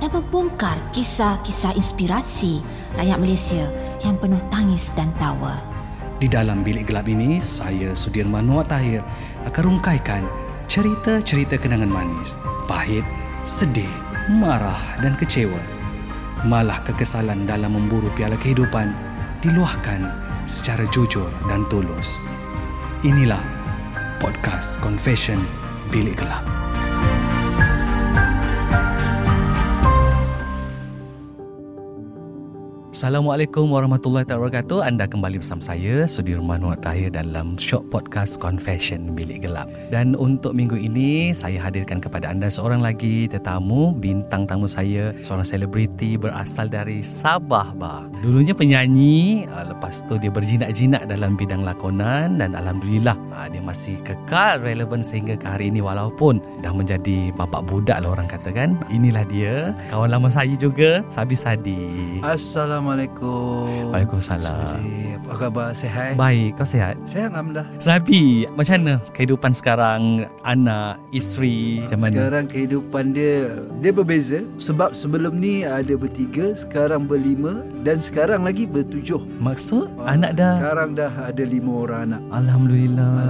dan membongkar kisah-kisah inspirasi rakyat Malaysia yang penuh tangis dan tawa. Di dalam bilik gelap ini, saya Sudirman Nuh Tahir akan rungkaikan cerita-cerita kenangan manis, pahit, sedih, marah dan kecewa. Malah kekesalan dalam memburu piala kehidupan diluahkan secara jujur dan tulus. Inilah Podcast Confession Bilik Gelap. Assalamualaikum warahmatullahi wabarakatuh. Anda kembali bersama saya, Sudirman Watair, dalam Shock Podcast Confession Bilik Gelap. Dan untuk minggu ini, saya hadirkan kepada anda seorang lagi tetamu, bintang tamu saya, seorang selebriti berasal dari Sabah. Dulunya penyanyi, lepas tu dia berjinak-jinak dalam bidang lakonan dan alhamdulillah dia masih kekal relevan sehingga ke hari ini walaupun dah menjadi bapak budak lah orang katakan. Inilah dia, kawan lama saya juga, Sabhi Saddi. Assalamualaikum. Waalaikumsalam. Apa khabar? Sihat? Baik, kau sihat? Sihat, alhamdulillah. Sabhi, macam mana kehidupan sekarang? Anak, isteri, macam mana? Sekarang kehidupan dia berbeza. Sebab sebelum ni ada bertiga, sekarang berlima dan sekarang lagi bertujuh. Maksud? Anak dah? Sekarang dah ada 5 orang anak. Alhamdulillah.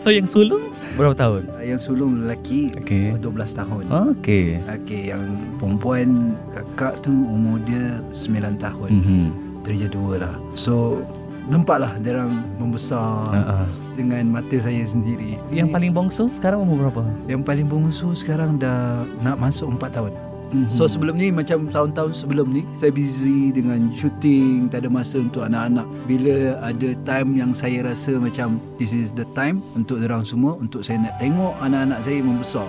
So, yang sulung berapa tahun? Yang sulung lelaki, okay, 12 tahun. Okey. Yang perempuan kakak tu umur dia 9 tahun. Darjah 2 lah. So nampaklah diorang membesar dengan mata saya sendiri. Yang paling bongsu sekarang umur berapa? Yang paling bongsu sekarang dah nak masuk 4 tahun. So sebelum ni, macam tahun-tahun sebelum ni, saya busy dengan shooting, tak ada masa untuk anak-anak. Bila ada time yang saya rasa macam this is the time untuk mereka semua, untuk saya nak tengok anak-anak saya membesar.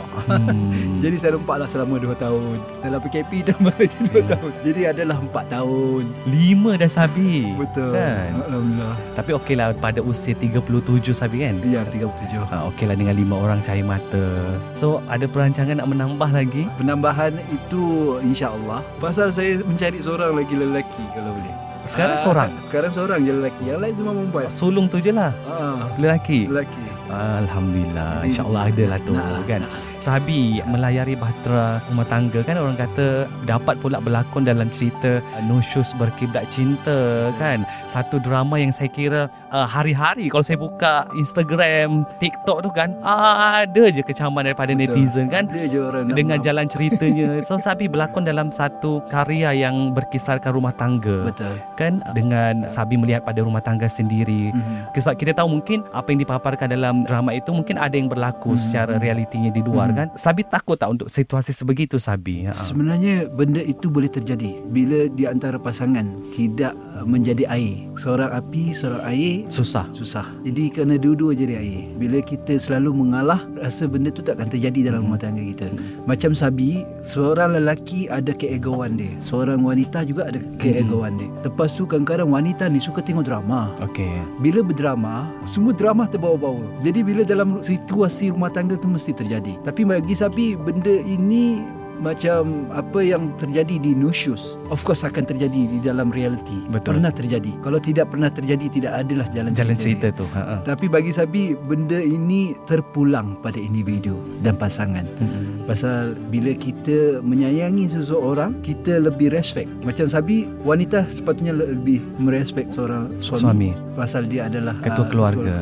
Jadi saya nampaklah selama 2 tahun dalam PKP dah lagi 2 tahun. Jadi adalah 4 tahun 5 dah Sabhi. Betul kan? Alhamdulillah. Tapi okey lah, pada usia 37 Sabhi kan? Ya, 37. Okey lah dengan 5 orang cahaya mata. So ada perancangan nak menambah lagi? Penambahan itu insya-Allah. Pasal saya mencari seorang lagi lelaki kalau boleh. Sekarang seorang. Sekarang seorang je lelaki. Yang lain semua perempuan. Sulung tu je lah. Lelaki. Alhamdulillah. InsyaAllah ada lah tu kan. Sabhi melayari bahtera rumah tangga kan, orang kata dapat pula berlakon dalam cerita Nusyuz Berkiblat Cinta kan. Satu drama yang saya kira hari-hari kalau saya buka Instagram, TikTok tu kan ada je kecaman daripada netizen kan. Ada je orang dengan jalan ceritanya. So Sabhi berlakon dalam satu karya yang berkisarkan rumah tangga. Betul. Kan dengan Sabhi melihat pada rumah tangga sendiri. Sebab kita tahu mungkin apa yang dipaparkan dalam drama itu mungkin ada yang berlaku secara realitinya di luar kan. Sabhi takut tak untuk situasi sebegitu Sabhi? Sebenarnya benda itu boleh terjadi bila di antara pasangan tidak menjadi air. Seorang api, seorang air, susah. Jadi kena dua-dua jadi air. Bila kita selalu mengalah, rasa benda tu takkan terjadi dalam rumah tangga kita. Macam Sabhi, seorang lelaki ada keegoan dia, seorang wanita juga ada keegoan dia. Lepas tu kadang-kadang wanita ni suka tengok drama. Bila berdrama, semua drama terbawa-bawa. Jadi bila dalam situasi rumah tangga tu mesti terjadi. Tapi bagi Sabhi, benda ini macam apa yang terjadi di Nusyuz, of course akan terjadi di dalam realiti. Betul. Pernah terjadi. Kalau tidak pernah terjadi, tidak adalah jalan cerita tu. Tapi bagi Sabhi, benda ini terpulang pada individu dan pasangan. Pasal bila kita menyayangi seseorang, kita lebih respect. Macam Sabhi, wanita sepatutnya lebih merespek seorang suami. Pasal dia adalah ketua keluarga.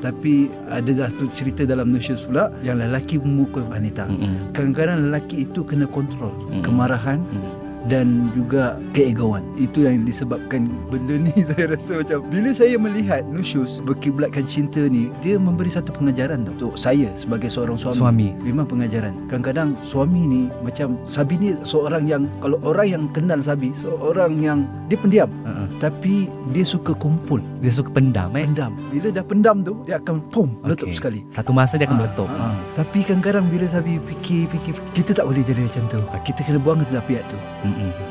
Tapi ada satu cerita dalam Nusyuz pula yang lelaki memukul wanita. Kadang-kadang lelaki itu kena kontrol kemarahan dan juga keegoan. Itu yang disebabkan benda ni saya rasa macam bila saya melihat Nusyuz Berkiblatkan Cinta ni, dia memberi satu pengajaran untuk saya sebagai seorang suami. Memang pengajaran. Kadang-kadang suami ni macam Sabhi ni seorang yang, kalau orang yang kenal Sabhi, seorang yang dia pendiam, tapi dia suka kumpul. Dia suka pendam. Bila dah pendam tu, dia akan meletup sekali. Satu masa dia akan meletup. Tapi kadang-kadang bila Sabhi fikir, kita tak boleh jadi macam tu. Kita kena buang ke dalam pihak tu.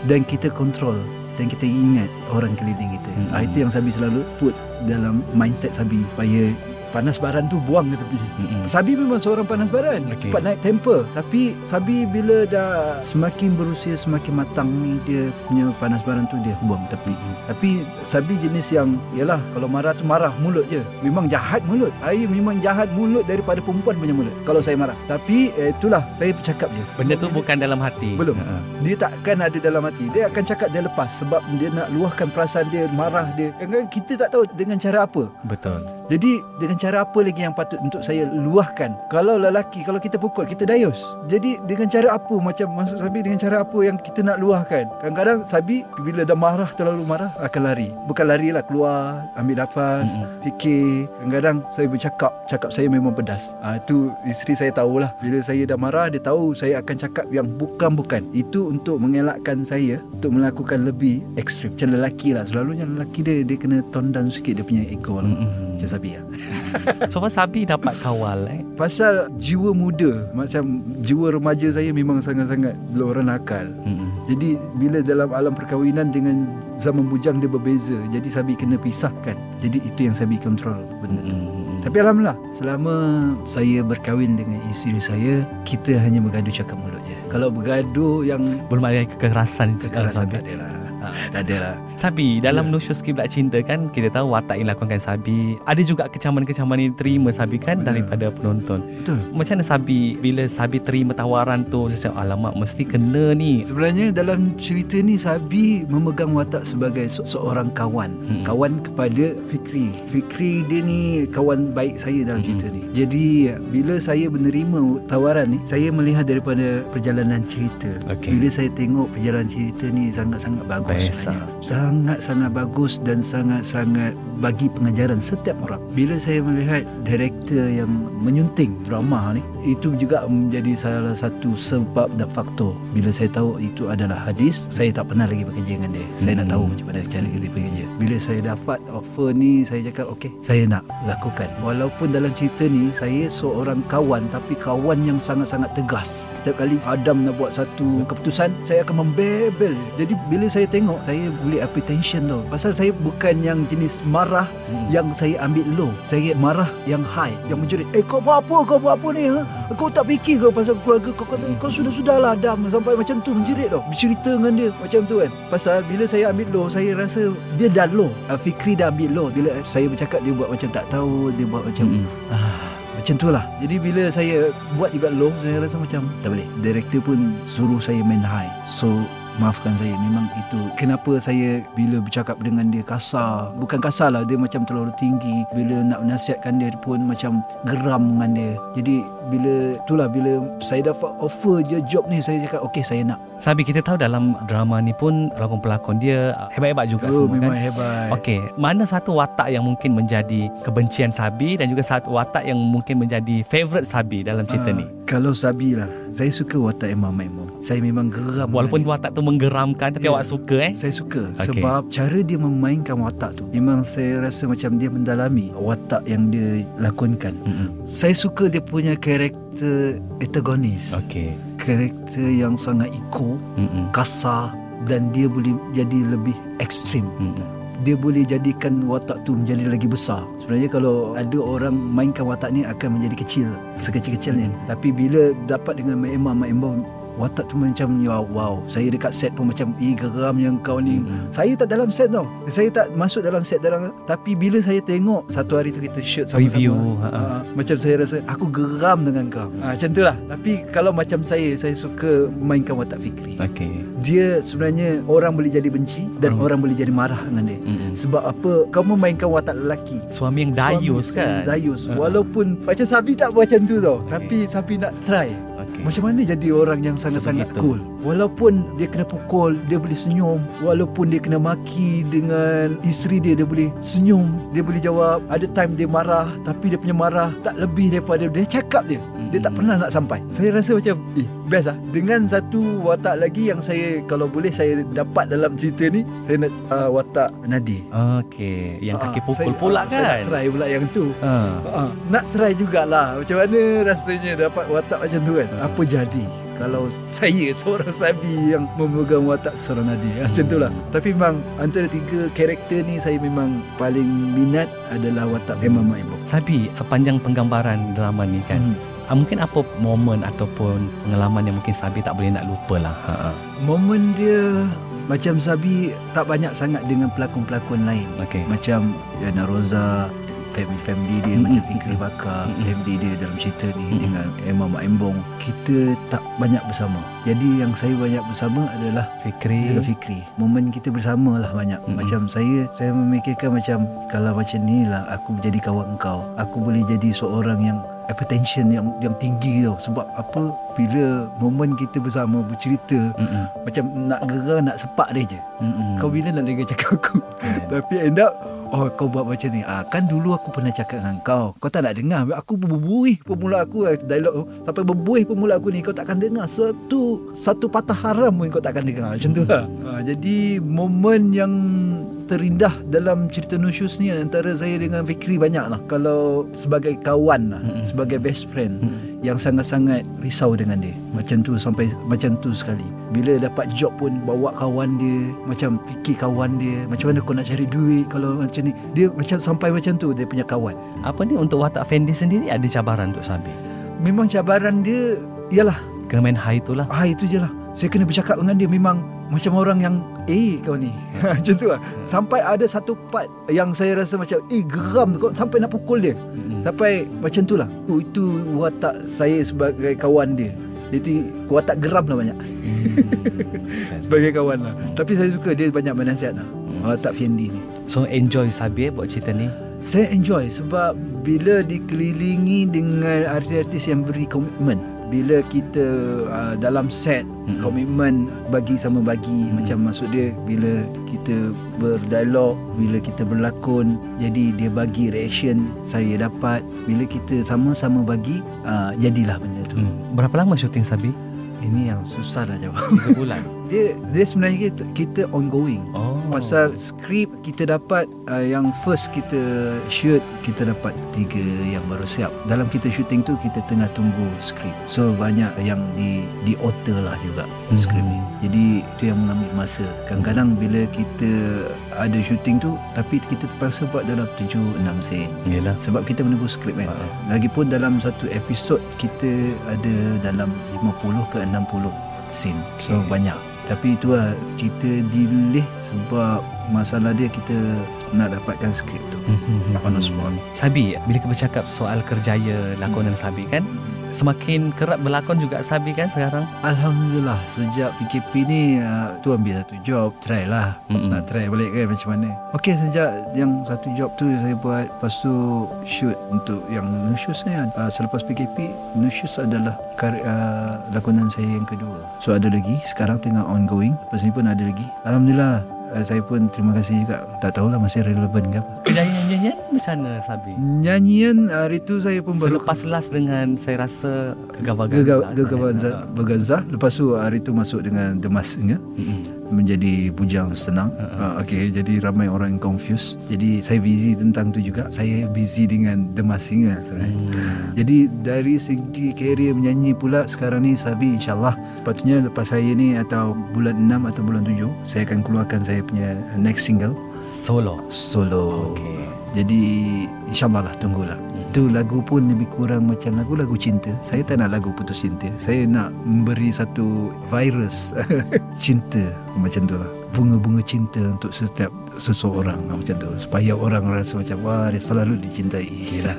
Dan kita kontrol, dan kita ingat orang keliling kita. Itu yang Sabhi selalu put dalam mindset Sabhi, supaya panas baran tu buang ke tepi. Sabhi memang seorang panas baran, cepat naik temper. Tapi Sabhi bila dah semakin berusia, semakin matang ni, dia punya panas baran tu dia buang tepi. Tapi Sabhi jenis yang, yalah, kalau marah tu marah mulut je. Memang jahat mulut. Saya memang jahat mulut daripada perempuan punya mulut kalau saya marah. Tapi itulah, saya bercakap je. Benda tu bukan dalam hati. Belum. Dia takkan ada dalam hati. Dia akan cakap, dia lepas. Sebab dia nak luahkan perasaan dia, marah dia. Kadang-kadang kita tak tahu dengan cara apa. Betul. Jadi dengan cara apa lagi yang patut untuk saya luahkan? Kalau lelaki, kalau kita pukul, kita dayus. Jadi dengan cara apa? Macam maksud Sabhi, dengan cara apa yang kita nak luahkan? Kadang-kadang Sabhi bila dah marah, terlalu marah, akan lari. Bukan lari lah, keluar, ambil nafas, fikir. Kadang-kadang saya bercakap, cakap saya memang pedas. Itu isteri saya tahulah. Bila saya dah marah, dia tahu saya akan cakap yang bukan-bukan. Itu untuk mengelakkan saya untuk melakukan lebih ekstrim. Macam lelaki lah. Selalunya lelaki dia kena tone down sikit dia punya ego lah. Macam Sabhi lah. So far Sabhi dapat kawal pasal jiwa muda. Macam jiwa remaja saya memang sangat-sangat belum akal. Jadi bila dalam alam perkahwinan dengan zaman bujang dia berbeza. Jadi Sabhi kena pisahkan. Jadi itu yang Sabhi kontrol benda tu. Tapi alhamdulillah, selama saya berkahwin dengan isteri saya, kita hanya bergaduh cakap mulut je. Kalau bergaduh yang belum ada kekerasan tak ada lah. Tak ada lah. Sabhi dalam Nusyuz Berkiblat Cinta kan, kita tahu watak yang dilakonkan Sabhi. Ada juga kecaman-kecaman yang diterima Sabhi kan daripada penonton. Betul. Macam mana Sabhi bila Sabhi terima tawaran tu, macam alamak mesti kena ni? Sebenarnya dalam cerita ni Sabhi memegang watak sebagai seorang kawan. Kawan kepada Fikri. Fikri dia ni kawan baik saya dalam cerita ni. Jadi bila saya menerima tawaran ni, saya melihat daripada perjalanan cerita. Bila saya tengok perjalanan cerita ni sangat-sangat bagus. Sangat-sangat bagus dan sangat-sangat bagi pengajaran setiap orang. Bila saya melihat director yang menyunting drama ni, itu juga menjadi salah satu sebab dan faktor. Bila saya tahu itu adalah hadis, saya tak pernah lagi bekerja dengan dia. Saya nak tahu macam mana cara dia bekerja. Bila saya dapat offer ni, saya cakap okey, saya nak lakukan. Walaupun dalam cerita ni saya seorang kawan, tapi kawan yang sangat-sangat tegas. Setiap kali Adam nak buat satu keputusan, saya akan membebel. Jadi bila saya tengok, saya boleh apprehension tau. Pasal saya bukan yang jenis marah yang saya ambil low. Saya marah yang high, yang menjerit, kau buat apa? Kau buat apa ni? Kau tak fikir kau pasal keluarga kau? Kau sudah-sudahlah dah sampai macam tu, menjerit tau. Bercerita dengan dia macam tu kan. Pasal bila saya ambil low, saya rasa dia dah low. Fikri dah ambil low. Bila saya bercakap, dia buat macam tak tahu. Dia buat macam macam tu lah. Jadi bila saya buat juga low, saya rasa macam tak boleh. Director pun suruh saya main high. So maafkan saya, memang itu kenapa saya bila bercakap dengan dia kasar. Bukan kasar lah, dia macam terlalu tinggi. Bila nak nasihatkan dia pun macam geram dengan dia. Jadi bila itulah, bila saya dapat offer je job ni, saya cakap okey, saya nak. Sabhi, kita tahu dalam drama ni pun pelakon-pelakon dia hebat-hebat juga semua kan. Hebat. Okey, mana satu watak yang mungkin menjadi kebencian Sabhi dan juga satu watak yang mungkin menjadi favourite Sabhi dalam cerita ni? Kalau Sabhi lah, saya suka watak Emma Maembong. Saya memang geram. Walaupun watak tu menggeramkan, tapi awak suka? Saya suka. Sebab cara dia memainkan watak tu, memang saya rasa macam dia mendalami watak yang dia lakonkan. Saya suka dia punya karakter antagonis. Karakter yang sangat ego, kasar, dan dia boleh jadi lebih ekstrim. Dia boleh jadikan watak tu menjadi lagi besar. Sebenarnya kalau ada orang mainkan watak ni akan menjadi kecil, sekecil-kecilnya. Tapi bila dapat dengan Imam Maimun, watak tu macam wow. Saya dekat set pun macam geram yang kau ni. Saya tak dalam set tau. Saya tak masuk dalam set dalam. Tapi bila saya tengok, satu hari tu kita shoot sama-sama review, macam saya rasa aku geram dengan kau. Macam tu lah. Tapi kalau macam saya suka mainkan watak Fikri. Dia sebenarnya orang boleh jadi benci dan orang boleh jadi marah dengan dia. Sebab apa? Kau memainkan watak lelaki, suami yang dayus kan. Walaupun macam Sabhi tak buat macam tu tau. Tapi Sabhi nak try. Macam mana jadi orang yang sangat-sangat cool? Walaupun dia kena pukul, dia boleh senyum. Walaupun dia kena maki dengan isteri dia, dia boleh senyum. Dia boleh jawab. Ada time dia marah, tapi dia punya marah tak lebih daripada dia cakap dia. Dia tak pernah nak sampai. Saya rasa macam, best lah. Dengan satu watak lagi yang saya, kalau boleh saya dapat dalam cerita ni, saya nak watak Nadi. Okey. Yang kaki pukul saya, pula kan? Saya nak try pula yang tu. Nak try jugalah. Macam mana rasanya dapat watak macam tu kan? Apa jadi kalau saya seorang Sabhi yang memegang watak seorang Nadi? Macam itulah. Tapi memang antara tiga karakter ni, saya memang paling minat adalah watak Emma Maembong. Sabhi, sepanjang penggambaran drama ni kan, mungkin apa momen ataupun pengalaman yang mungkin Sabhi tak boleh nak lupa lah? Momen dia macam Sabhi tak banyak sangat dengan pelakon-pelakon lain. Macam Yana Roza, family dia macam Fikri Bakar, family dia dalam cerita ni dengan Emma Maembong, kita tak banyak bersama. Jadi yang saya banyak bersama adalah Fikri. Momen kita bersama lah banyak. Macam saya memikirkan macam, kalau macam ni lah aku menjadi kawan kau, aku boleh jadi seorang yang hypertension yang tinggi tau. Sebab apa, bila momen kita bersama bercerita, macam nak gerak, nak sepak dia je. Kau bila nak dengar cakap aku? Tapi end up, oh kau buat macam ni. Kan dulu aku pernah cakap dengan kau, kau tak nak dengar. Aku berbuih pemula aku, dialog sampai berbuih pemula aku ni, kau takkan dengar. Satu patah haram pun kau takkan dengar. Macam tu lah. Jadi momen yang terindah dalam cerita Nusyuz ni antara saya dengan Fikri banyak lah. Kalau sebagai kawan lah, sebagai best friend, yang sangat-sangat risau dengan dia. Macam tu, sampai macam tu sekali. Bila dapat job pun bawa kawan dia, macam fikir kawan dia, macam mana kau nak cari duit kalau macam ni. Dia macam sampai macam tu dia punya kawan. Apa ni, untuk watak Fendi sendiri ada cabaran untuk Sabhi? Memang cabaran dia ialah kena main high tu lah. High tu je lah. Saya kena bercakap dengan dia memang macam orang yang, kau ni macam tu lah. Sampai ada satu part yang saya rasa macam, geram kau, sampai nak pukul dia. Sampai macam tu lah. Itu watak saya sebagai kawan dia. Jadi watak geram lah banyak. Sebagai kawan lah. Tapi saya suka dia banyak menasihat lah, watak Fendi ni. So enjoy Sabhi buat cerita ni? Saya enjoy sebab bila dikelilingi dengan artis-artis yang beri komitmen. Bila kita dalam set, komitmen bagi sama bagi. Macam maksud dia, bila kita berdialog, bila kita berlakon, jadi dia bagi reaction, saya dapat. Bila kita sama-sama bagi, jadilah benda tu. Berapa lama syuting Sabhi? Ini yang susah nak jawab. 3 bulan. Dia sebenarnya kita ongoing. Pasal skrip kita dapat, yang first kita shoot, kita dapat 3 yang baru siap. Dalam kita shooting tu, kita tengah tunggu skrip. So banyak yang di alter lah juga skrip ni. Jadi itu yang mengambil masa. Kadang-kadang bila kita ada shooting tu, tapi kita terpaksa buat dalam 7-6 sen. Yelah. Sebab kita menunggu skrip kan. Lagipun dalam satu episod kita ada dalam 50 ke 60 scene. So banyak. Tapi itulah, kita delay sebab masalah dia kita nak dapatkan skrip tu. Sabhi, bila kita bercakap soal kerjaya lakonan Sabhi kan, semakin kerap berlakon juga Sabhi kan sekarang? Alhamdulillah, sejak PKP ni, tu ambil satu job, try lah. Nak try balik kan macam mana. Okey, sejak yang satu job tu saya buat, lepas tu shoot untuk yang Nusyuz ni. Selepas PKP, Nusyuz adalah lakonan saya yang kedua. So ada lagi, sekarang tengah ongoing. Lepas ni pun ada lagi. Alhamdulillah. Saya pun terima kasih juga. Tak tahulah masih relevan ke apa. Nyanyian macam mana Sabhi? Nyanyian hari tu saya pun baru selepas last dengan saya rasa Gegar Bagazah. Lepas tu hari tu masuk dengan Demas ya? Menjadi bujang senang. Okey, jadi ramai orang confused. Jadi saya busy tentang tu juga. Saya busy dengan Demas Singa sebenarnya. Jadi dari segi karier menyanyi pula, sekarang ni Sabhi insyaAllah sepatutnya lepas saya ni, atau bulan 6 atau bulan 7, saya akan keluarkan saya punya next single Solo. Okey. Jadi insyaAllah lah, tunggulah. Itu lagu pun lebih kurang macam lagu-lagu cinta. Saya tak nak lagu putus cinta. Saya nak memberi satu virus cinta macam tu lah. Bunga-bunga cinta untuk setiap seseorang macam tu, supaya orang rasa macam wah, dia selalu dicintai.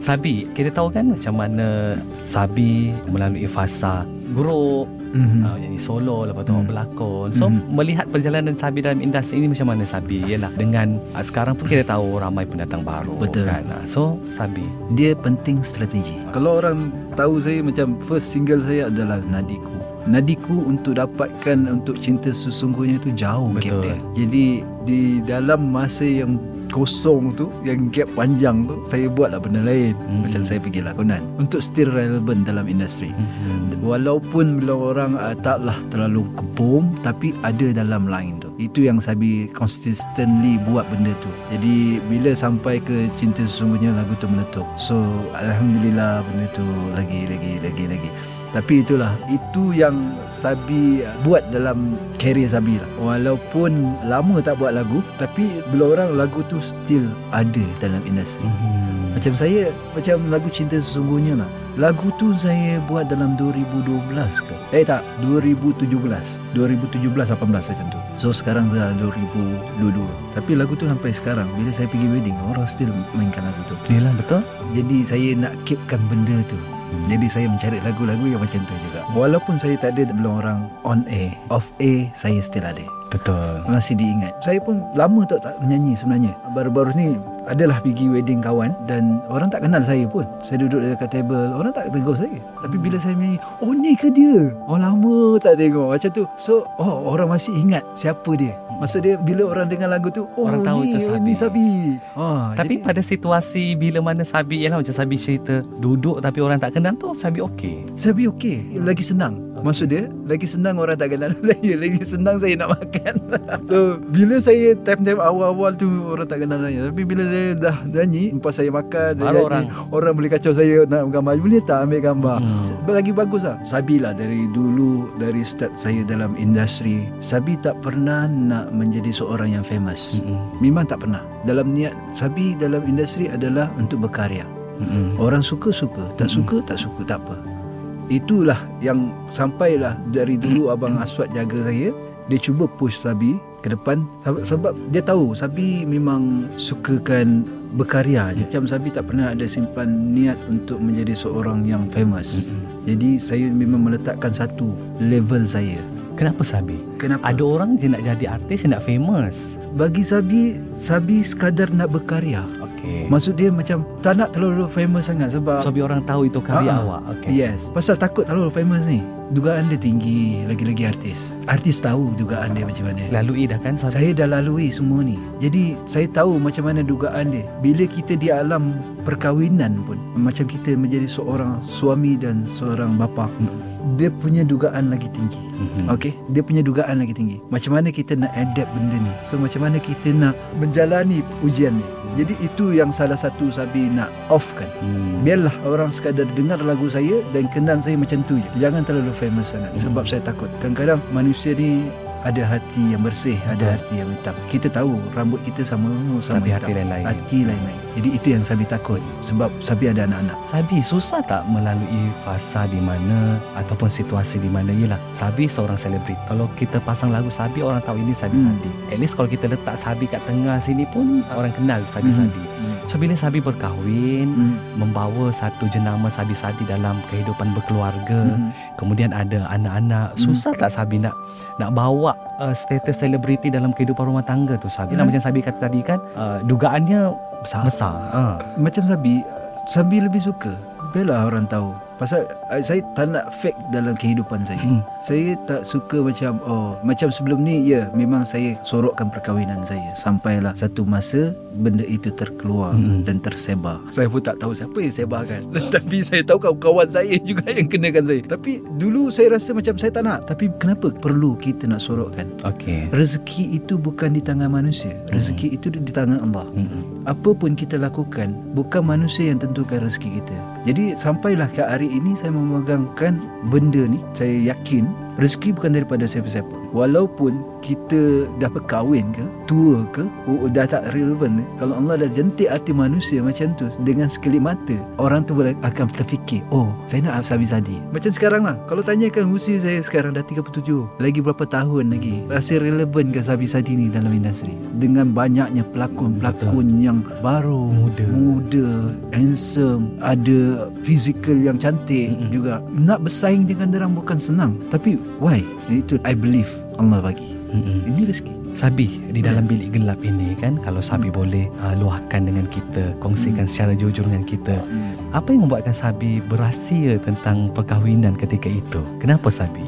Sabhi, kita tahu kan macam mana Sabhi melalui fasa guru Nyanyi solo, lepas tu orang berlakon. So melihat perjalanan Sabhi dalam industri ini macam mana Sabhi? Yalah, dengan sekarang pun kita tahu ramai pendatang baru. Betul kan? So Sabhi, dia penting strategi. Kalau orang tahu saya, macam first single saya adalah Nadiku untuk dapatkan untuk Cinta Sesungguhnya itu jauh gap dia. Jadi di dalam masa yang kosong tu, yang gap panjang tu, saya buatlah benda lain. Macam saya pergi lakonan untuk still relevant dalam industri. Walaupun bila orang taklah terlalu kebom, tapi ada dalam line tu. Itu yang Sabhi consistently buat benda tu. Jadi bila sampai ke Cinta Sesungguhnya, lagu tu meletup. So alhamdulillah benda tu lagi. Tapi itulah, itu yang Sabhi buat dalam career Sabhi lah. Walaupun lama tak buat lagu, tapi bila orang lagu tu still ada dalam industri. Macam saya, macam lagu Cinta Sesungguhnya lah. Lagu tu saya buat dalam 2012 ke? 2017-18 macam tu. So sekarang dah 2022. Tapi lagu tu sampai sekarang, bila saya pergi wedding, orang still mainkan lagu tu. Yelah, betul. Jadi saya nak keepkan benda tu. Jadi saya mencari lagu-lagu yang macam tu juga. Walaupun saya tak ada belum orang on air, off air, saya still ada. Betul. Masih diingat. Saya pun lama tak menyanyi sebenarnya. Baru-baru ni adalah pergi wedding kawan, dan orang tak kenal saya pun. Saya duduk dekat table, orang tak tegur saya. Tapi bila saya menyanyi, oh ni ke dia? Oh lama tak tengok, macam tu. So oh, orang masih ingat siapa dia. Maksud dia bila orang dengar lagu tu, oh orang tahu ni, itu Sabhi. Oh, tapi jadi, pada situasi bila mana Sabhi, ialah macam Sabhi cerita, duduk tapi orang tak kenal tu, Sabhi okey. Lagi senang. Maksud dia, lagi senang orang tak kenal saya, lagi senang saya nak makan. So bila saya time awal-awal tu, orang tak kenal saya. Tapi bila saya dah nyanyi, lepas saya makan, saya orang boleh kacau saya nak gambar, boleh tak ambil gambar. Lagi bagus lah. Sabhi lah dari dulu, dari start saya dalam industri, Sabhi tak pernah nak menjadi seorang yang famous. Memang tak pernah. Dalam niat Sabhi dalam industri adalah untuk berkarya. Orang suka-suka, tak suka, tak apa. Itulah yang sampailah dari dulu Abang Aswad jaga saya. Dia cuba push Sabhi ke depan sebab dia tahu Sabhi memang sukakan berkarya je. Macam Sabhi tak pernah ada simpan niat untuk menjadi seorang yang famous. Jadi saya memang meletakkan satu level saya. Kenapa Sabhi? Kenapa? Ada orang je nak jadi artis, nak famous. Bagi Sabhi, Sabhi sekadar nak berkarya. Maksud dia macam tak nak terlalu famous sangat sebab Sabhi orang tahu itu karya awak. Yes. Pasal takut terlalu famous ni, dugaan dia tinggi. Lagi-lagi artis tahu dugaan dia macam mana. Lalui dah kan Sabhi? Saya dah lalui semua ni. Jadi saya tahu macam mana dugaan dia. Bila kita di alam perkahwinan pun, macam kita menjadi seorang suami dan seorang bapa, dia punya dugaan lagi tinggi. Macam mana kita nak adapt benda ni. So macam mana kita nak menjalani ujian ni. Jadi itu yang salah satu Sabhi nak offkan. Biarlah orang sekadar dengar lagu saya dan kenal saya macam tu je. Jangan terlalu famous sangat. Sebab saya takut kadang-kadang manusia ni ada hati yang bersih, ada hati yang hitam. Kita tahu rambut kita sama tapi hitam, hati lain-lain. Jadi itu yang Sabhi takut. Sebab Sabhi ada anak-anak. Sabhi susah tak melalui fasa di mana ataupun situasi di mana? Yelah, Sabhi seorang selebriti. Kalau kita pasang lagu Sabhi, orang tahu ini Sabhi Saddi. At least kalau kita letak Sabhi kat tengah sini pun orang kenal Sabhi Saddi. So bila Sabhi berkahwin, membawa satu jenama Sabhi Saddi dalam kehidupan berkeluarga, kemudian ada anak-anak, susah tak Sabhi nak bawa status selebriti dalam kehidupan rumah tangga tu Sabhi? Macam Sabhi kata tadi kan, dugaannya besar. Macam Sabhi lebih suka biarlah orang tahu. Pasal saya tak nak fake dalam kehidupan saya. Saya tak suka macam macam sebelum ni, memang saya sorokkan perkahwinan saya. Sampailah satu masa benda itu terkeluar dan tersebar. Saya pun tak tahu siapa yang sebarkan. Tapi saya tahu kawan-kawan saya juga yang kenakan saya. Tapi dulu saya rasa macam saya tak nak. Tapi kenapa perlu kita nak sorokkan? Rezeki itu bukan di tangan manusia. Rezeki itu di tangan Allah. Apa pun kita lakukan, bukan manusia yang tentukan rezeki kita. Jadi sampailah ke hari ini saya memegangkan benda ni. Saya yakin rezeki bukan daripada siapa-siapa. Walaupun kita dah berkahwin ke, tua ke, dah tak relevan. Kalau Allah dah jentik hati manusia macam tu, dengan sekelip mata, orang tu akan terfikir, oh, saya nak Sabhi Saddi. Macam sekarang lah, kalau tanyakan usia saya sekarang dah 37, lagi berapa tahun lagi, rasa relevan ke Sabhi Saddi ni dalam industri? Dengan banyaknya pelakon-pelakon yang baru, muda, handsome, ada fizikal yang cantik juga. Nak bersaing dengan mereka bukan senang. Tapi why? Itu I believe Allah bagi. Ini rezeki. Sabhi di dalam bilik gelap ini kan, kalau Sabhi boleh luahkan dengan kita, kongsikan secara jujur dengan kita, apa yang membuatkan Sabhi berahsia tentang perkahwinan ketika itu? Kenapa Sabhi?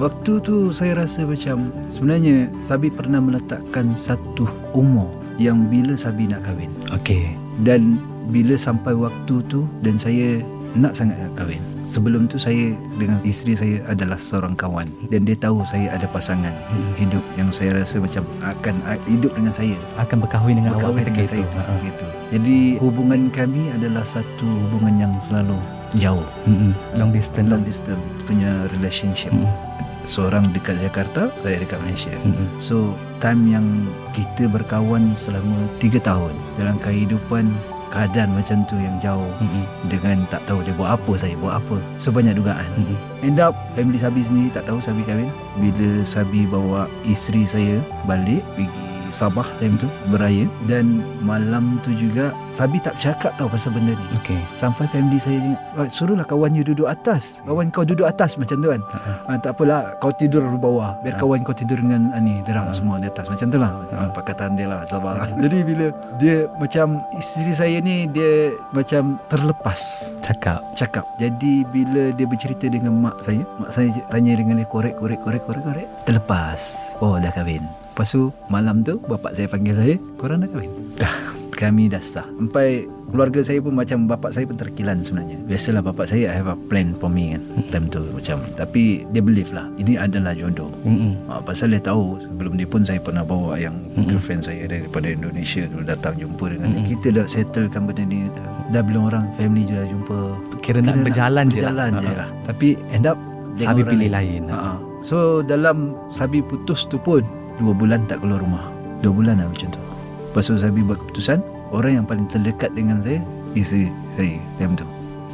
Waktu tu saya rasa macam, sebenarnya Sabhi pernah meletakkan satu umur yang bila Sabhi nak kahwin. Okey. Dan bila sampai waktu tu, dan saya nak sangat nak kahwin. Sebelum tu saya dengan isteri saya adalah seorang kawan, dan dia tahu saya ada pasangan hidup yang saya rasa macam akan hidup dengan saya, akan berkahwin dengan awak ketika itu. Jadi hubungan kami adalah satu hubungan yang selalu jauh, long distance punya relationship. Seorang dekat Jakarta, saya dekat Malaysia. So time yang kita berkawan selama 3 tahun dalam kehidupan, keadaan macam tu yang jauh, dengan tak tahu dia buat apa, saya buat apa. So banyak dugaan. End up family Sabhi sendiri tak tahu Sabhi kahwin. Bila Sabhi bawa isteri saya balik pergi Sabah time tu beraya, dan malam tu juga Sabhi tak cakap tau pasal benda ni. Sampai family saya ingat, suruhlah kawan you duduk atas, kawan kau duduk atas macam tu kan. Tak apalah, kau tidur bawah, biar kawan kau tidur dengan derang semua di atas macam tu lah. Perkataan dia lah Sabah. Jadi bila dia macam, isteri saya ni dia macam terlepas cakap. Jadi bila dia bercerita dengan mak saya tanya dengan dia, korek terlepas, oh dah kahwin. Lepas tu malam tu bapak saya panggil saya, korang dah kahwin? Dah, kami dah sah. Sampai keluarga saya pun macam, bapak saya pun terkilan sebenarnya. Biasalah bapak saya, I have a plan for me kan, time tu macam. Tapi dia believe lah, ini adalah jodoh. Pasal dia tahu, sebelum dia pun saya pernah bawa yang girlfriend saya daripada Indonesia tu datang jumpa dengan dia. Kita dah settlekan benda ni dah, belum orang family je dah jumpa, kira nak berjalan je lah. Tapi end up Sabhi pilih lain. So dalam Sabhi putus tu pun 2 bulan tak keluar rumah. 2 bulan lah macam tu. Lepas tu Sabhi buat keputusan. Orang yang paling terdekat dengan saya, isteri saya time tu.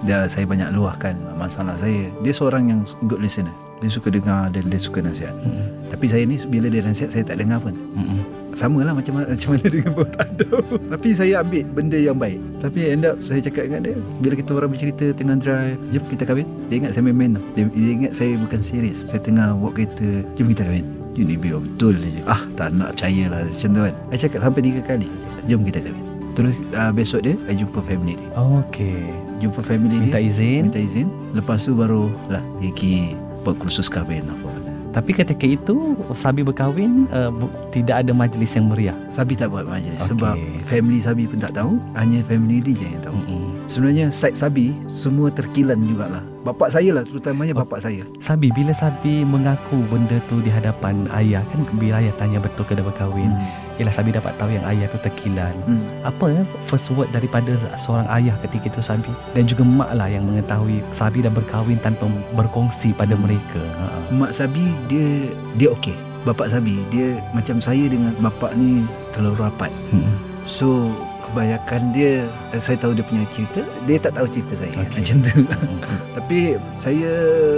Dia, saya banyak luahkan masalah saya. Dia seorang yang good listener. Dia suka dengar dan dia suka nasihat. Tapi saya ni bila dia nasihat, saya tak dengar pun. Sama lah macam mana dengan bapak tahu. Tapi saya ambil benda yang baik. Tapi end up saya cakap dengan dia, bila kita orang bercerita tengah drive, jom kita kahwin. Dia ingat saya main-main. Dia ingat saya bukan serius. Saya tengah bawa kereta, jom kita kahwin. You ni biar betul je. Tak nak percaya lah macam tu kan. Saya cakap sampai 3 kali. Jom kita kahwin. Terus besok dia, saya jumpa family dia. Jumpa family dia. Minta izin. Lepas tu baru lah pergi buat kursus kahwin apa. Tapi ketika itu Sabhi berkahwin, tidak ada majlis yang meriah. Sabhi tak buat majlis, sebab family Sabhi pun tak tahu. Hanya family dia je yang tahu. Sebenarnya side Sabhi semua terkilan jugalah. Bapak saya lah, terutamanya bapak saya. Sabhi, bila Sabhi mengaku benda tu di hadapan ayah kan, bila ayah tanya betul ke dah berkahwin, ialah Sabhi dapat tahu yang ayah tu terkilan. Apa first word daripada seorang ayah ketika itu Sabhi? Dan juga mak lah yang mengetahui Sabhi dah berkahwin tanpa berkongsi pada mereka. Mak Sabhi dia okey. Bapak Sabhi dia macam saya dengan bapak ni terlalu rapat. So kebanyakan dia, saya tahu dia punya cerita, dia tak tahu cerita saya. Macam tu. Tapi saya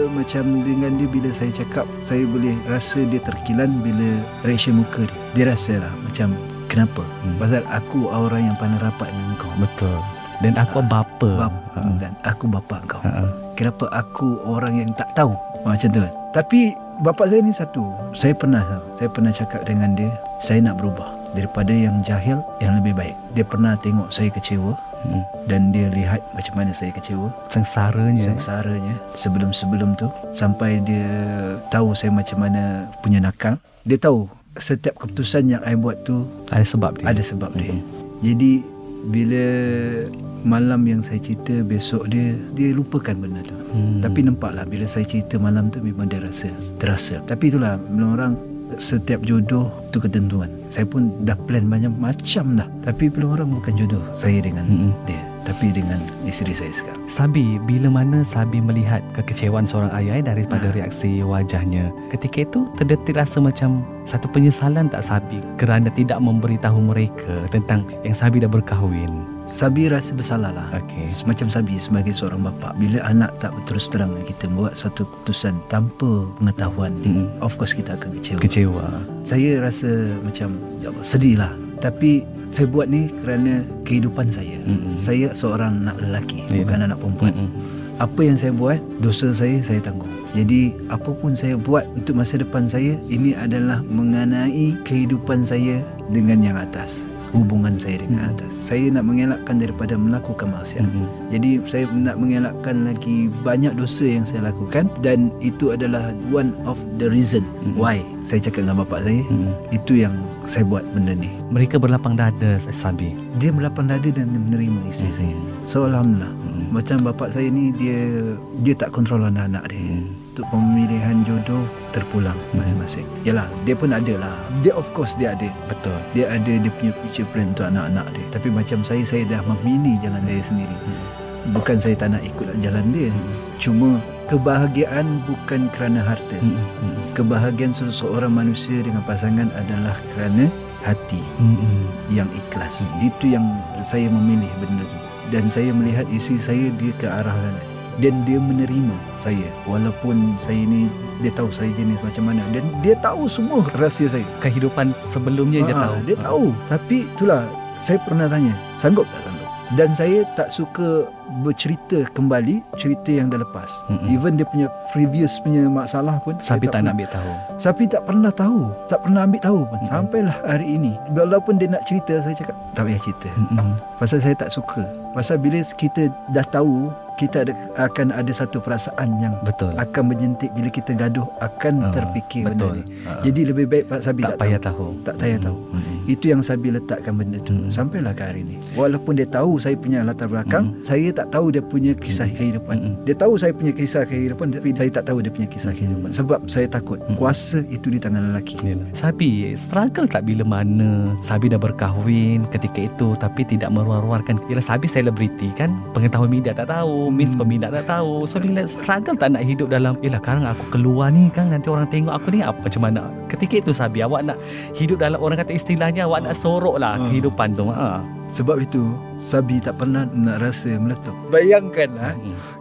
macam dengan dia, bila saya cakap, saya boleh rasa dia terkilan bila reaction muka dia. Dia rasa lah macam kenapa? Pasal aku orang yang paling rapat dengan kau. Betul. Dan aku bapa. Dan aku bapa kau. Kenapa aku orang yang tak tahu? Macam tu. Tapi bapa saya ni satu, saya pernah cakap dengan dia, saya nak berubah. Daripada yang jahil, yang lebih baik. Dia pernah tengok saya kecewa, dan dia lihat macam mana saya kecewa, sengsaranya sebelum tu. Sampai dia tahu saya macam mana punya nakal. Dia tahu setiap keputusan yang saya buat tu ada sebab dia. Jadi bila malam yang saya cerita besok dia lupakan benda tu. Tapi nampaklah bila saya cerita malam tu, memang dia terasa. Tapi itulah, bila orang, setiap jodoh tu ketentuan. Saya pun dah plan banyak macam dah, tapi belum orang bukan jodoh saya dengan dia. tapi dengan isteri saya sekarang. Sabhi, bila mana Sabhi melihat kekecewaan seorang ayah daripada reaksi wajahnya, ketika itu terdetik rasa macam satu penyesalan tak Sabhi kerana tidak memberitahu mereka tentang yang Sabhi dah berkahwin? Sabhi rasa bersalah lah. Okay. Macam Sabhi sebagai seorang bapa, bila anak tak berterus terang, kita buat satu keputusan tanpa pengetahuan, of course kita akan kecewa. Saya rasa macam sedih lah. Tapi saya buat ni kerana kehidupan saya. Saya seorang anak lelaki, bukan anak perempuan. Apa yang saya buat, dosa saya tanggung. Jadi apa pun saya buat untuk masa depan saya, ini adalah mengenai kehidupan saya dengan yang atas, hubungan saya dengan atas. Saya nak mengelakkan daripada melakukan maksiat. Jadi saya nak mengelakkan lagi banyak dosa yang saya lakukan, dan itu adalah one of the reason why saya cakap dengan bapa saya, itu yang saya buat benda ni. Mereka berlapang dada, Sabhi. Dia berlapang dada dan menerima isteri saya. So alhamdulillah. Macam bapa saya ni, dia tak kontrol anak-anak dia. Untuk pemilihan jodoh terpulang masing-masing. Yalah, dia pun ada lah. Dia of course dia ada. Betul. Dia ada dia punya future plan untuk anak-anak dia. Tapi macam saya dah memilih jalan saya sendiri. Bukan saya tak nak ikut jalan dia. Cuma kebahagiaan bukan kerana harta. Kebahagiaan seseorang manusia dengan pasangan adalah kerana hati yang ikhlas. Itu yang saya memilih benda tu. Dan saya melihat isteri saya, dia ke arah sana. Dan dia menerima saya, walaupun saya ni, dia tahu saya jenis macam mana, dan dia tahu semua rahsia saya, kehidupan sebelumnya. Dia tahu. Tapi itulah, saya pernah tanya, sanggup tak sanggup, dan saya tak suka bercerita kembali cerita yang dah lepas. Even dia punya previous punya masalah pun Sabhi tak nak ambil tahu. Sabhi tak pernah tahu, tak pernah ambil tahu pun sampailah hari ini. Walaupun dia nak cerita, saya cakap tak payah cerita, pasal saya tak suka. Pasal bila kita dah tahu, kita akan ada satu perasaan yang betul akan menjentik. Bila kita gaduh, akan terfikir betul benda ni. Jadi lebih baik Sabhi tak payah tahu. Tak payah tahu. Itu yang Sabhi letakkan benda tu. Sampailah ke hari ni. Walaupun dia tahu saya punya latar belakang, saya tak tahu dia punya kisah kehidupan. Dia tahu saya punya kisah kehidupan, tapi saya tak tahu dia punya kisah kehidupan. Sebab saya takut. Kuasa itu di tangan lelaki. Sabhi, struggle tak bila mana Sabhi dah berkahwin ketika itu, tapi tidak meruar-ruarkan? Yalah, Sabhi selebriti kan, pengetahuan media tak tahu, Miss peminat tak tahu. So bila struggle tak nak hidup dalam, yelah, Kang aku keluar ni Kang, nanti orang tengok aku ni apa macam mana. Ketika itu Sabhi, awak nak hidup dalam, orang kata istilahnya, awak nak sorok lah kehidupan tu. Sebab itu Sabhi tak pernah nak rasa meletup. Bayangkanlah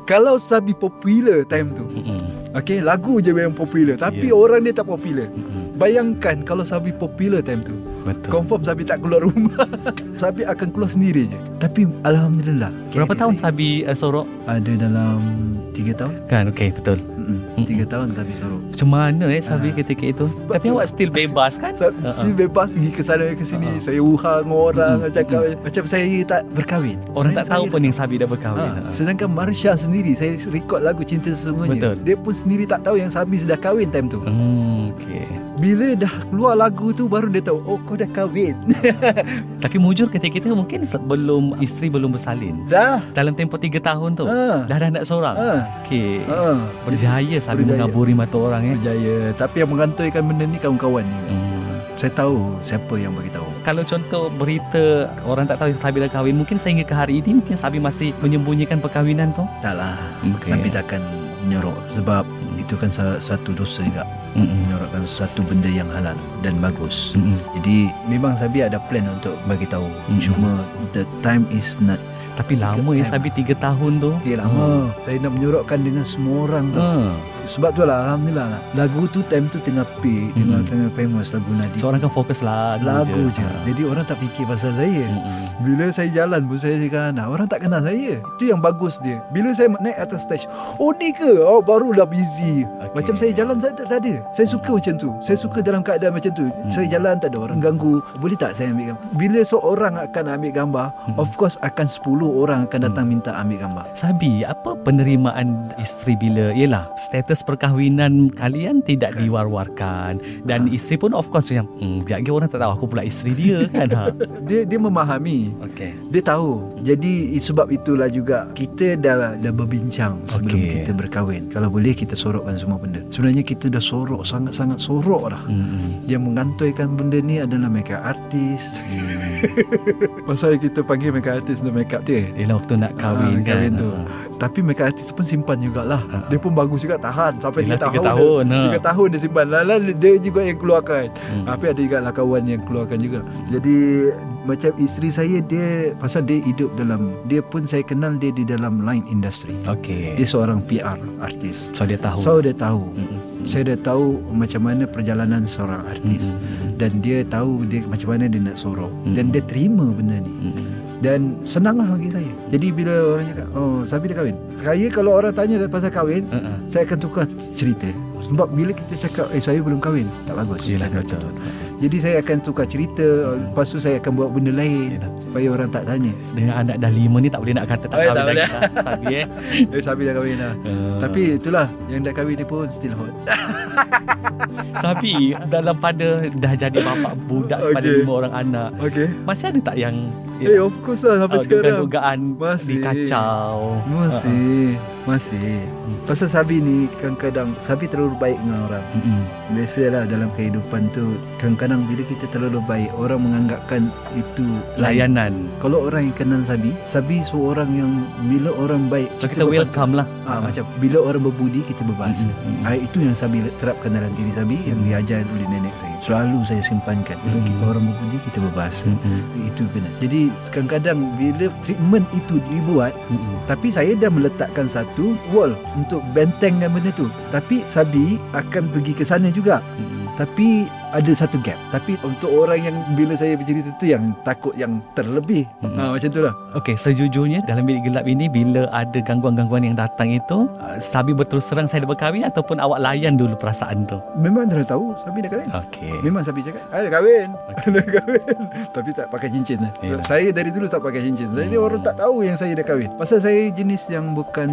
kalau Sabhi popular time tu, okay, lagu je yang popular, tapi orang dia tak popular. Bayangkan kalau Sabhi popular time tu, betul, confirm Sabhi tak keluar rumah. Sabhi akan keluar sendiri je. Tapi alhamdulillah. Berapa tahun Sabhi sorok? Ada dalam 3 tahun. Kan, okey, betul. 3 tahun Sabhi sorok. Macam mana Sabhi ketika itu? Tapi awak still bebas kan? Still bebas pergi ke sana ke sini. Saya uhang orang, cakap macam saya tak berkahwin. Orang sebenarnya tak tahu pun yang Sabhi dah berkahwin. Sedangkan Marsha sendiri, saya rekod lagu Cinta Sesungguhnya. Betul. Dia pun sendiri tak tahu yang Sabhi sudah kahwin time tu. Okey. Bila dah keluar lagu tu, baru dia tahu, oh kau dah kahwin. Tapi mujur ketika-ketika mungkin sebelum isteri belum bersalin. Dah. Dalam tempoh 3 tahun tu dah nak seorang. Okey. Berjaya Sabhi mengaburi mata orang. Berjaya. Tapi yang mengantaikan benda ni kawan-kawan ni. Saya tahu siapa yang bagi tahu. Kalau contoh berita orang tak tahu Sabhi dah kahwin, mungkin sehingga ke hari ini mungkin Sabhi masih menyembunyikan perkahwinan tu. Taklah. Sabhi takkan menyorok, sebab itu kan satu dosa juga, menyorokkan satu benda yang halal dan bagus. Jadi memang Sabhi ada plan untuk bagi tahu, cuma the time is not. Tapi lama ya Sabhi 3 tahun tu. Ya lama. Saya nak menyorokkan dengan semua orang tu. Sebab tu lah, alhamdulillah lah, lagu tu time tu tengah peak, tengah famous lagu Nadiku. Seorang kan fokus lagu je. Jadi orang tak fikir pasal saya. Bila saya jalan pun saya dekat anak, orang tak kenal saya. Itu yang bagus dia. Bila saya naik atas stage, oh ni ke? Oh baru dah busy. Okay. Macam saya jalan, saya tak ada. Saya suka macam tu. Saya suka dalam keadaan macam tu. Saya jalan tak ada orang ganggu. Boleh tak saya ambil gambar? Bila seorang akan ambil gambar, of course akan 10 orang akan datang minta ambil gambar. Sabhi, apa penerimaan isteri bila, yelah, status proses perkahwinan kalian tidak diwar-warkan. Dan isteri pun of course yang sekejap orang tak tahu aku pula isteri dia kan. Dia memahami. Okay. Dia tahu. Jadi sebab itulah juga kita dah berbincang sebelum kita berkahwin. Kalau boleh kita sorokkan semua benda. Sebenarnya kita dah sorok, sangat-sangat sorok dah. Yang mengantaikan benda ni adalah makeup artis. Pasal kita panggil makeup artis dan makeup dia. Ialah waktu nak kahwin kan. Tu. Tapi makeup artis pun simpan jugalah. Dia pun bagus juga tahan sampai 3 tahun. 3 tahun dia simpan. Lalu dia juga yang keluarkan. Tapi ada juga lah kawan yang keluarkan juga. Jadi macam isteri saya, dia pasal dia hidup dalam, dia pun saya kenal dia di dalam line industri. Okay. Dia seorang PR artis. So dia tahu. Saya dah tahu macam mana perjalanan seorang artis. Dan dia tahu dia macam mana dia nak sorok. Dan dia terima benda ni. Dan senanglah bagi saya. Jadi bila orang cakap, oh Sabhi dah kahwin, saya kalau orang tanya pasal kahwin, saya akan tukar cerita. Sebab bila kita cakap saya belum kahwin, tak bagus. Yelah, betul. Jadi saya akan tukar cerita. Lepas tu saya akan buat benda lain. Yelah. Supaya orang tak tanya. Dengan anak dah 5 ni tak boleh nak kata tak kahwin lagi Sabhi Sabhi dah kahwin lah. Tapi itulah, yang dah kahwin ni pun still hot. Sabhi dalam pada dah jadi bapak budak kepada 5 orang anak, masih ada tak yang of course lah sampai sekarang dugaan dikacau? Masih. Pasal Sabhi ni kadang-kadang Sabhi terlalu baik dengan orang. Biasalah dalam kehidupan tu, kadang-kadang bila kita terlalu baik, orang menganggapkan itu layanan. Kalau orang yang kenal Sabhi seorang yang bila orang baik, so kita welcome lah. Macam bila orang berbudi, kita berbahasa. Itu yang Sabhi terapkan dalam diri Sabhi, yang diajar oleh nenek saya. Selalu saya simpankan, bila kita orang berbudi, kita berbahasa. Itu kena. Jadi kadang-kadang bila treatment itu dibuat, tapi saya dah meletakkan satu wall untuk bentengkan benda tu, tapi Sabhi akan pergi ke sana juga. Tapi ada satu gap. Tapi untuk orang yang bila saya bercerita tu, yang takut yang terlebih, macam tu lah. Okay, sejujurnya dalam bilik gelap ini, bila ada gangguan-gangguan yang datang itu, Sabhi berterus terang saya dah berkahwin ataupun awak layan dulu perasaan tu? Memang dah tahu Sabhi dah kahwin. Memang Sabhi cakap saya dah kahwin. Tapi tak pakai cincin lah. Saya dari dulu tak pakai cincin. Jadi orang tak tahu yang saya dah kahwin. Pasal saya jenis yang bukan,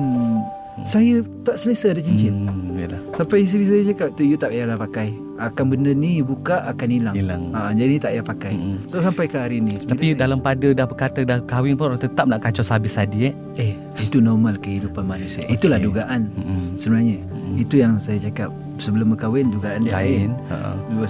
saya tak selesa ada cincin. Sampai isteri saya cakap tu, you tak payahlah pakai, akan benda ni buka akan hilang. Jadi tak payah pakai. So sampai ke hari ni. Tapi dalam pada dah berkata dah kahwin pun, orang tetap nak kacau Sabhi Saddi. Itu normal kehidupan manusia. Itulah dugaan sebenarnya. Itu yang saya cakap, sebelum berkahwin dugaan dia lain.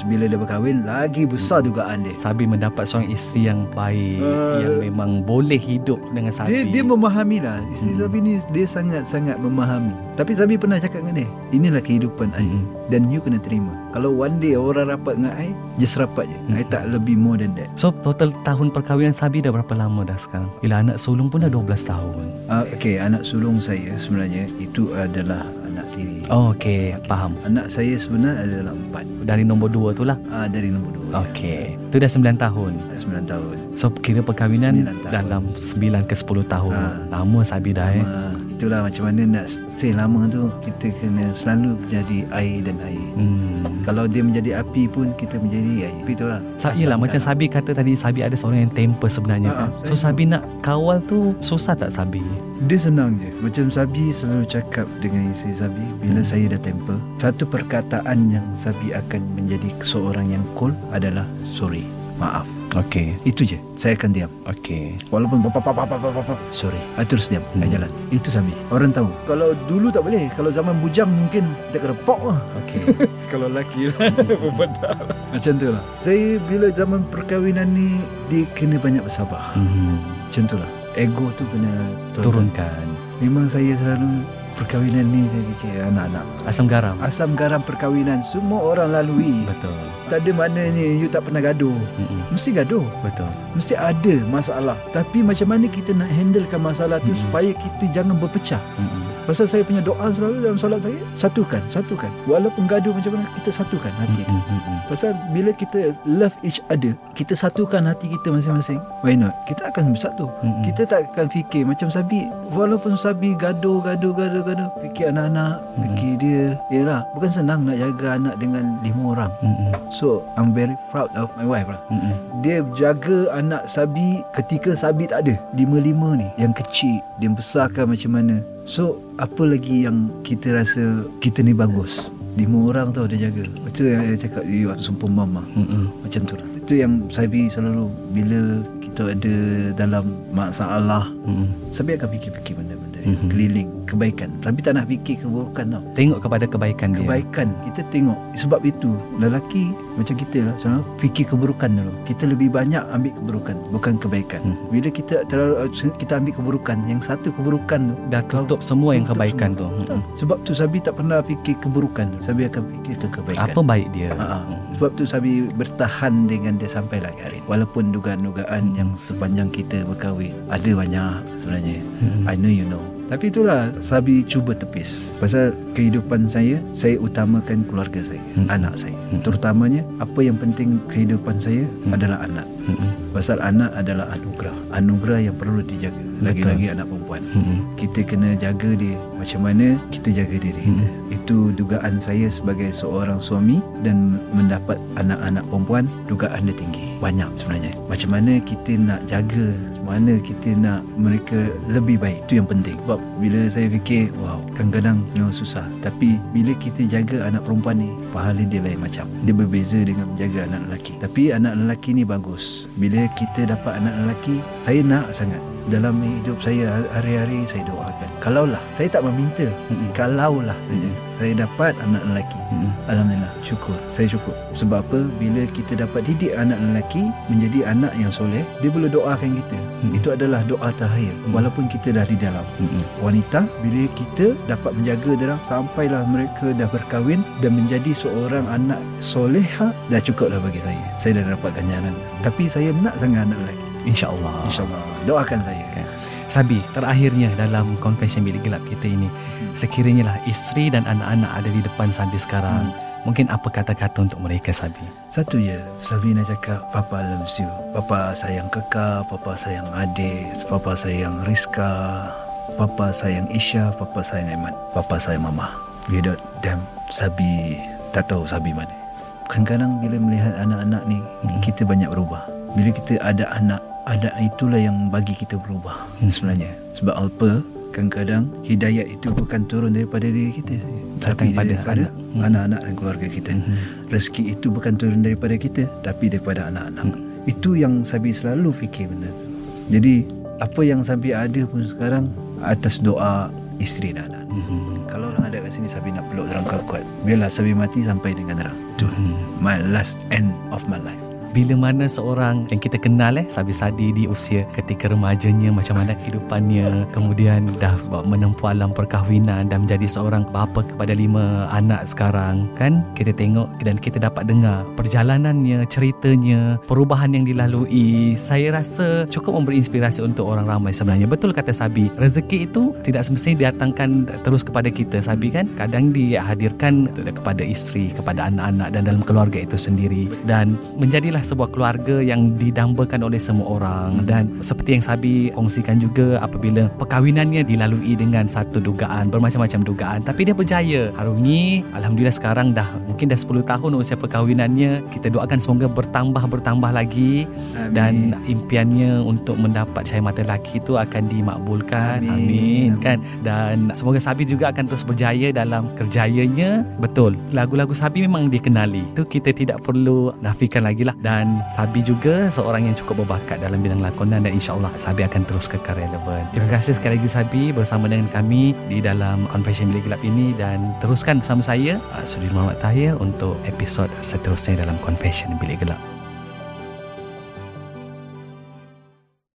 Bila dia berkahwin lagi besar dugaan dia. Sabhi mendapat seorang isteri yang baik, yang memang boleh hidup dengan Sabhi. Dia memahami lah. Isteri Sabhi ni dia sangat-sangat memahami. Tapi Sabhi pernah cakap dengan dia, inilah kehidupan I, dan you kena terima. Kalau one day orang rapat dengan I, just rapat je. I tak lebih more than that. So total tahun perkahwinan Sabhi dah berapa lama dah sekarang? Yelah, anak sulung pun dah 12 tahun. Anak sulung saya sebenarnya itu adalah anak tiri. Faham. Anak saya sebenarnya adalah 4. Dari nombor 2 tu lah. Dari nombor 2. Itu dah 9 tahun. 9 tahun. So kira perkahwinan dalam 9 ke 10 tahun. Lama Sabhi dah. Itulah macam mana nak stay lama tu, kita kena selalu menjadi air dan air. Kalau dia menjadi api pun, kita menjadi air. Tapi itulah Yelah, macam Sabhi kata tadi, Sabhi ada seorang yang temper sebenarnya kan. So Sabhi nak kawal tu susah tak Sabhi? Dia senang je. Macam Sabhi selalu cakap dengan isteri Sabhi, bila saya dah temper, satu perkataan yang Sabhi akan menjadi seorang yang cool adalah sorry, maaf. Itu je. Saya akan diam. Walaupun sorry, I terus diam. I jalan. Itu Sabhi. Orang tahu. Kalau dulu tak boleh, kalau zaman bujang mungkin kita kena pok lah. Kalau lelaki lah, perempuan tak. Macam tu lah. Saya bila zaman perkahwinan ni, dia kena banyak bersabar. Macam tu lah. Ego tu kena turunkan. Memang saya selalu perkahwinan ni saya fikir anak-anak, asam garam perkahwinan semua orang lalui. Betul. Tak ada maknanya you tak pernah gaduh. Mesti gaduh. Betul. Mesti ada masalah. Tapi macam mana kita nak handlekan masalah tu supaya kita jangan berpecah. Pasal saya punya doa selalu dalam solat saya, satukan. Walaupun gaduh macam mana, kita satukan hati kita. Pasal bila kita love each other, kita satukan hati kita masing-masing, why not? Kita akan bersatu. Kita tak akan fikir macam Sabhi. Walaupun Sabhi gaduh kadang-kadang fikir anak-anak, fikir dia. Yalah, bukan senang nak jaga anak dengan 5 orang. So, I'm very proud of my wife lah. Dia jaga anak Sabi ketika Sabi tak ada. 5-5 ni, yang kecil, dia besarkan macam mana. So, apa lagi yang kita rasa kita ni bagus? 5 orang tau dia jaga. Itu yang saya cakap, you are super mama. Macam tu lah. Itu yang Sabi selalu bila kita ada dalam masalah, Sabi akan fikir-fikir benda-benda keliling, kebaikan. Tapi tak nak fikir keburukan tau. Tengok kepada kebaikan, kebaikan dia. Kita tengok. Sebab itu lelaki macam kita lah selalu fikir keburukan dulu. Kita lebih banyak ambil keburukan, bukan kebaikan. Bila kita terlalu, kita ambil keburukan, yang satu keburukan tu dah tutup semua yang kebaikan semua tu. Sebab tu Sabi tak pernah fikir keburukan, Sabi akan fikir ke kebaikan. Apa baik dia. Sebab tu Sabi bertahan dengan dia sampai lah hari. Walaupun dugaan-dugaan yang sepanjang kita berkahwin ada banyak sebenarnya. I know you know. Tapi itulah Sabi cuba tepis. Pasal kehidupan saya utamakan keluarga saya, anak saya. Terutamanya apa yang penting kehidupan saya adalah anak. Pasal anak adalah anugerah. Anugerah yang perlu dijaga. Lagi-lagi anak perempuan. Kita kena jaga dia. Macam mana kita jaga diri kita. Itu dugaan saya sebagai seorang suami dan mendapat anak-anak perempuan, dugaan dia tinggi. Banyak sebenarnya. Macam mana kita nak jaga, macam mana kita nak mereka lebih baik. Itu yang penting. Sebab bila saya fikir, wow, kadang-kadang susah. Tapi bila kita jaga anak perempuan ni, pahala dia lain macam. Dia berbeza dengan menjaga anak lelaki. Tapi anak lelaki ni bagus. Bila kita dapat anak lelaki, saya nak sangat. Dalam hidup saya hari-hari saya doakan. Kalaulah, saya tak meminta. Kalaulah saja saya dapat anak lelaki. Alhamdulillah, syukur. Saya syukur. Sebab apa? Bila kita dapat didik anak lelaki menjadi anak yang soleh, dia boleh doakan kita. Itu adalah doa tahayyul. Walaupun kita dah di dalam. Wanita, bila kita dapat menjaga dia sampailah mereka dah berkahwin dan menjadi seorang anak soleha, dah cukuplah bagi saya. Saya dah dapat ganjaran. Tapi saya nak sangat anak lelaki. InsyaAllah. InsyaAllah. Doakan saya. Sabi, terakhirnya dalam Confession Bilik Gelap kita ini, sekiranya lah isteri dan anak-anak ada di depan Sabi sekarang, mungkin apa kata-kata untuk mereka, Sabi? Satu je, Sabi nak cakap, Papa loves you. Papa sayang Kekak, Papa sayang adik, Papa sayang Rizka, Papa sayang Isha, Papa sayang Aiman, Papa sayang Mama. Without them, Sabi tak tahu Sabi mana. Kadang-kadang bila melihat anak-anak ni, kita banyak berubah. Bila kita ada anak, ada itulah yang bagi kita berubah sebenarnya. Sebab apa? Kadang-kadang hidayat itu bukan turun daripada diri kita saja, tapi daripada anak-anak dan keluarga kita. Rezeki itu bukan turun daripada kita, tapi daripada anak-anak. Itu yang Sabi selalu fikir benda. Jadi apa yang Sabi ada pun sekarang atas doa isteri dan anak. Kalau orang ada kat sini, Sabi nak peluk orang kuat-kuat. Biarlah Sabi mati sampai dengan orang. Itu my last end of my life. Bila mana seorang yang kita kenal Sabhi Saddi di usia ketika remajanya, macam mana kehidupannya, kemudian dah menempuh alam perkahwinan dan menjadi seorang bapa kepada 5 anak sekarang, kan? Kita tengok dan kita dapat dengar perjalanannya, ceritanya, perubahan yang dilalui. Saya rasa cukup memberi inspirasi untuk orang ramai sebenarnya. Betul kata Sabhi, rezeki itu tidak semestinya didatangkan terus kepada kita, Sabhi, kan? Kadang dihadirkan kepada isteri, kepada anak-anak dan dalam keluarga itu sendiri, dan menjadilah sebuah keluarga yang didambakan oleh semua orang. Dan seperti yang Sabi kongsikan juga, apabila perkahwinannya dilalui dengan satu dugaan, bermacam-macam dugaan, tapi dia berjaya. Harungi, Alhamdulillah sekarang dah mungkin dah 10 tahun usia perkahwinannya. Kita doakan semoga bertambah-bertambah lagi. Amin. Dan impiannya untuk mendapat cahaya mata lelaki itu akan dimakbulkan. Amin. Kan? Dan semoga Sabi juga akan terus berjaya dalam kerjayanya. Betul, lagu-lagu Sabi memang dikenali, itu kita tidak perlu nafikan lagi lah. Dan Sabi juga seorang yang cukup berbakat dalam bidang lakonan, dan insyaAllah Sabi akan terus kekal relevan. Terima kasih sekali lagi Sabi bersama dengan kami di dalam Confession Bilik Gelap ini, dan teruskan bersama saya, Sudirman Watair, untuk episod seterusnya dalam Confession Bilik Gelap.